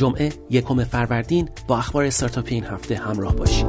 جمعه 1 فروردین با اخبار استارتاپ این هفته همراه باشید.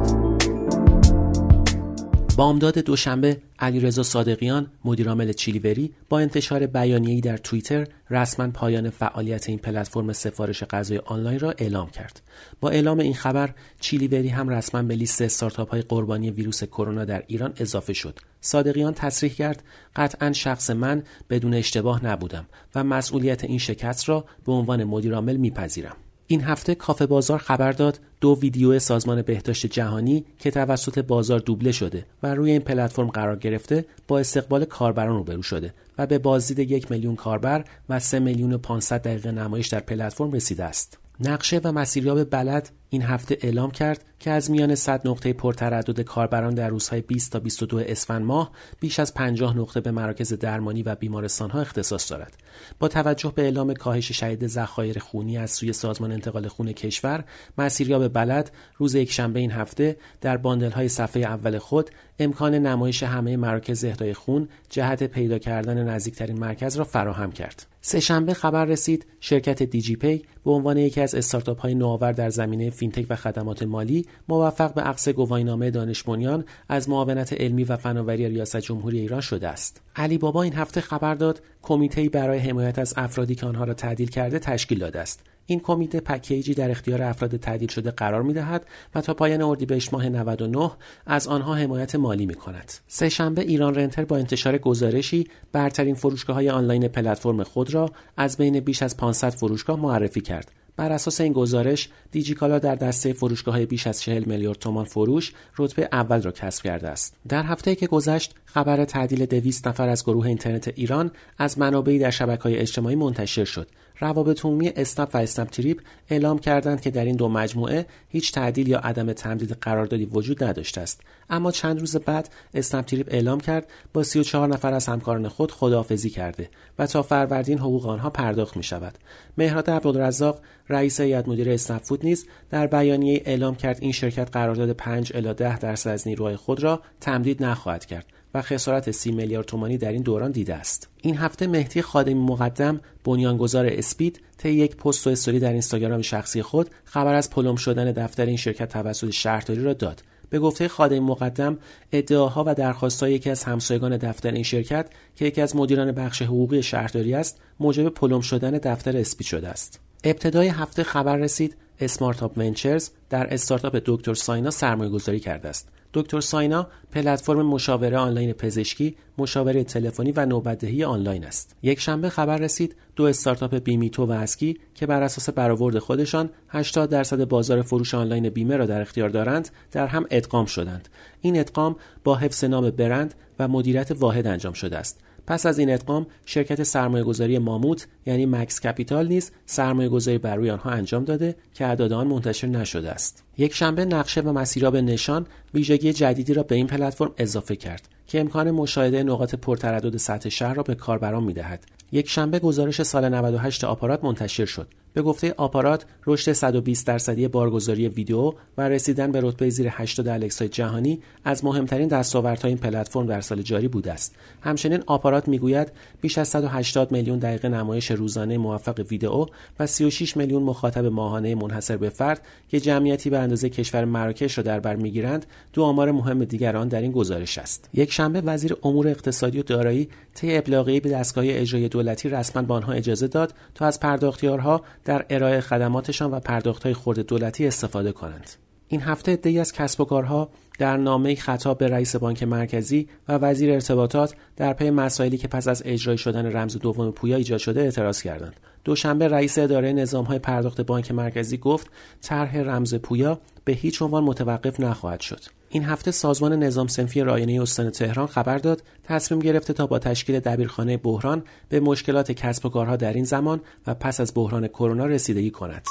با امداد دوشنبه علی رضا صادقیان مدیر عامل چیلیبری با انتشار بیانیه‌ای در توییتر رسما پایان فعالیت این پلتفرم سفارش غذای آنلاین را اعلام کرد. با اعلام این خبر چیلیبری هم رسما به لیست استارتاپ‌های قربانی ویروس کرونا در ایران اضافه شد. صادقیان تصریح کرد قطعاً شخص من بدون اشتباه نبودم و مسئولیت این شکست را به عنوان مدیر عامل می‌پذیرم. این هفته کافه بازار خبر داد 2 ویدیو سازمان بهداشت جهانی که توسط بازار دوبله شده و روی این پلتفرم قرار گرفته با استقبال کاربران روبرو شده و به بازدید 1 میلیون کاربر و 3,500,000 دقیقه نمایش در پلتفرم رسیده است. نقشه و مسیریاب بلد این هفته اعلام کرد که از میان 100 نقطه پرتردد کاربران در روزهای 20 تا 22 اسفند ماه بیش از 50 نقطه به مراکز درمانی و بیمارستان‌ها اختصاص دارد. با توجه به اعلام کاهش شدید ذخایر خونی از سوی سازمان انتقال خون کشور، مسیریاب بلد روز یکشنبه این هفته در باندل‌های صفحه اول خود امکان نمایش همه مراکز اهدای خون جهت پیدا کردن نزدیکترین مرکز را فراهم کرد. سه‌شنبه خبر رسید شرکت دی جی پی به عنوان یکی از استارتاپ‌های نوآور در زمینه فینتک و خدمات مالی موفق به عقد گواهینامه دانش بنیان از معاونت علمی و فناوری ریاست جمهوری ایران شده است. علی بابا این هفته خبر داد کمیته‌ای برای حمایت از افرادی که آنها را تعدیل کرده تشکیل داده است. این کمیته پکیجی در اختیار افراد تعدیل شده قرار می‌دهد و تا پایان اردیبهشت ماه 99 از آنها حمایت مالی می‌کند. سه‌شنبه ایران رنتر با انتشار گزارشی برترین فروشگاه‌های آنلاین پلتفرم خود را از بین بیش از 500 فروشگاه معرفی کرد. بر اساس این گزارش دیجیکالا در دسته فروشگاه‌های بیش از 40 میلیارد تومان فروش رتبه اول را کسب کرده است. در هفته‌ای که گذشت خبر تعدیل 200 نفر از گروه اینترنت ایران از منابعی در شبکه‌های اجتماعی منتشر شد. روابط عمومی استاپ و استاپ تریپ اعلام کردند که در این 2 مجموعه هیچ تعدیل یا عدم تمدید قراردادی وجود نداشته است. اما چند روز بعد استاپ تریپ اعلام کرد با 34 نفر از همکاران خود خداحافظی کرده و تا فروردین حقوق آنها پرداخت می‌شود. مهراد عبدالرزاق رئیس هیئت مدیره استاپ فود نیز در بیانیه اعلام کرد این شرکت قرارداد 5 الی 10% از نیروهای خود را تمدید نخواهد کرد و خسارت 30 میلیارد تومانی در این دوران دیده است. این هفته مهدی خادمی مقدم بنیانگذار اسپید طی یک پست و استوری در اینستاگرام شخصی خود خبر از پلم شدن دفتر این شرکت توسط شهرداری را داد. به گفته خادمی مقدم ادعاها و درخواست‌های یکی از همسایگان دفتر این شرکت که یکی از مدیران بخش حقوقی شهرداری است موجب پلم شدن دفتر اسپید شده است. ابتدای هفته خبر رسید اسمارتاپ ونچرز در استارتاپ دکتر ساینا سرمایه‌گذاری کرده است. دکتر ساینا پلتفرم مشاوره آنلاین پزشکی، مشاوره تلفنی و نوبت‌دهی آنلاین است. یکشنبه خبر رسید 2 استارتاپ بیمیتو و اسکی که بر اساس برآورد خودشان 80% بازار فروش آنلاین بیمه را در اختیار دارند، در هم ادغام شدند. این ادغام با حفظ نام برند و مدیریت واحد انجام شده است. پس از این ادغام شرکت سرمایه‌گذاری ماموت یعنی مکس کپیتال نیز سرمایه‌گذاری بر روی آنها انجام داده که اعداد آن منتشر نشده است. یکشنبه نقشه و مسیریاب نشان ویژگی جدیدی را به این پلتفرم اضافه کرد که امکان مشاهده نقاط پرتردد سطح شهر را به کاربران می‌دهد. یکشنبه گزارش سال 98 آپارات منتشر شد. به گفته آپارات رشد 120% بارگذاری ویدئو و رسیدن به رتبه زیر 80 در الکسای جهانی از مهمترین دستاوردهای این پلتفرم در سال جاری بوده است. همچنین آپارات میگوید بیش از 180 میلیون دقیقه نمایش روزانه موفق ویدئو و 36 میلیون مخاطب ماهانه منحصر به فرد که جمعیتی به اندازه کشور مراکش را در بر میگیرند، 2 آمار مهم دیگر آن در این گزارش است. یکشنبه وزیر امور اقتصادی و دارایی طی ابلاغیه‌ای به دستگاه اجرایی دولتی رسما به آنها اجازه داد تا از پرداختیارها در ارائه خدماتشان و پرداخت‌های خرد دولتی استفاده کنند. این هفته عده‌ای از کسب و کارها در نامه‌ای خطاب به رئیس بانک مرکزی و وزیر ارتباطات در پی مسائلی که پس از اجرای شدن رمز دوم پویا ایجاد شده اعتراض کردند. دوشنبه رئیس اداره نظام‌های پرداخت بانک مرکزی گفت طرح رمز پویا به هیچ عنوان متوقف نخواهد شد. این هفته سازمان نظام صنفی رایانه استان تهران خبر داد تصمیم گرفته تا با تشکیل دبیرخانه بحران به مشکلات کسب و کارها در این زمان و پس از بحران کرونا رسیدگی کند.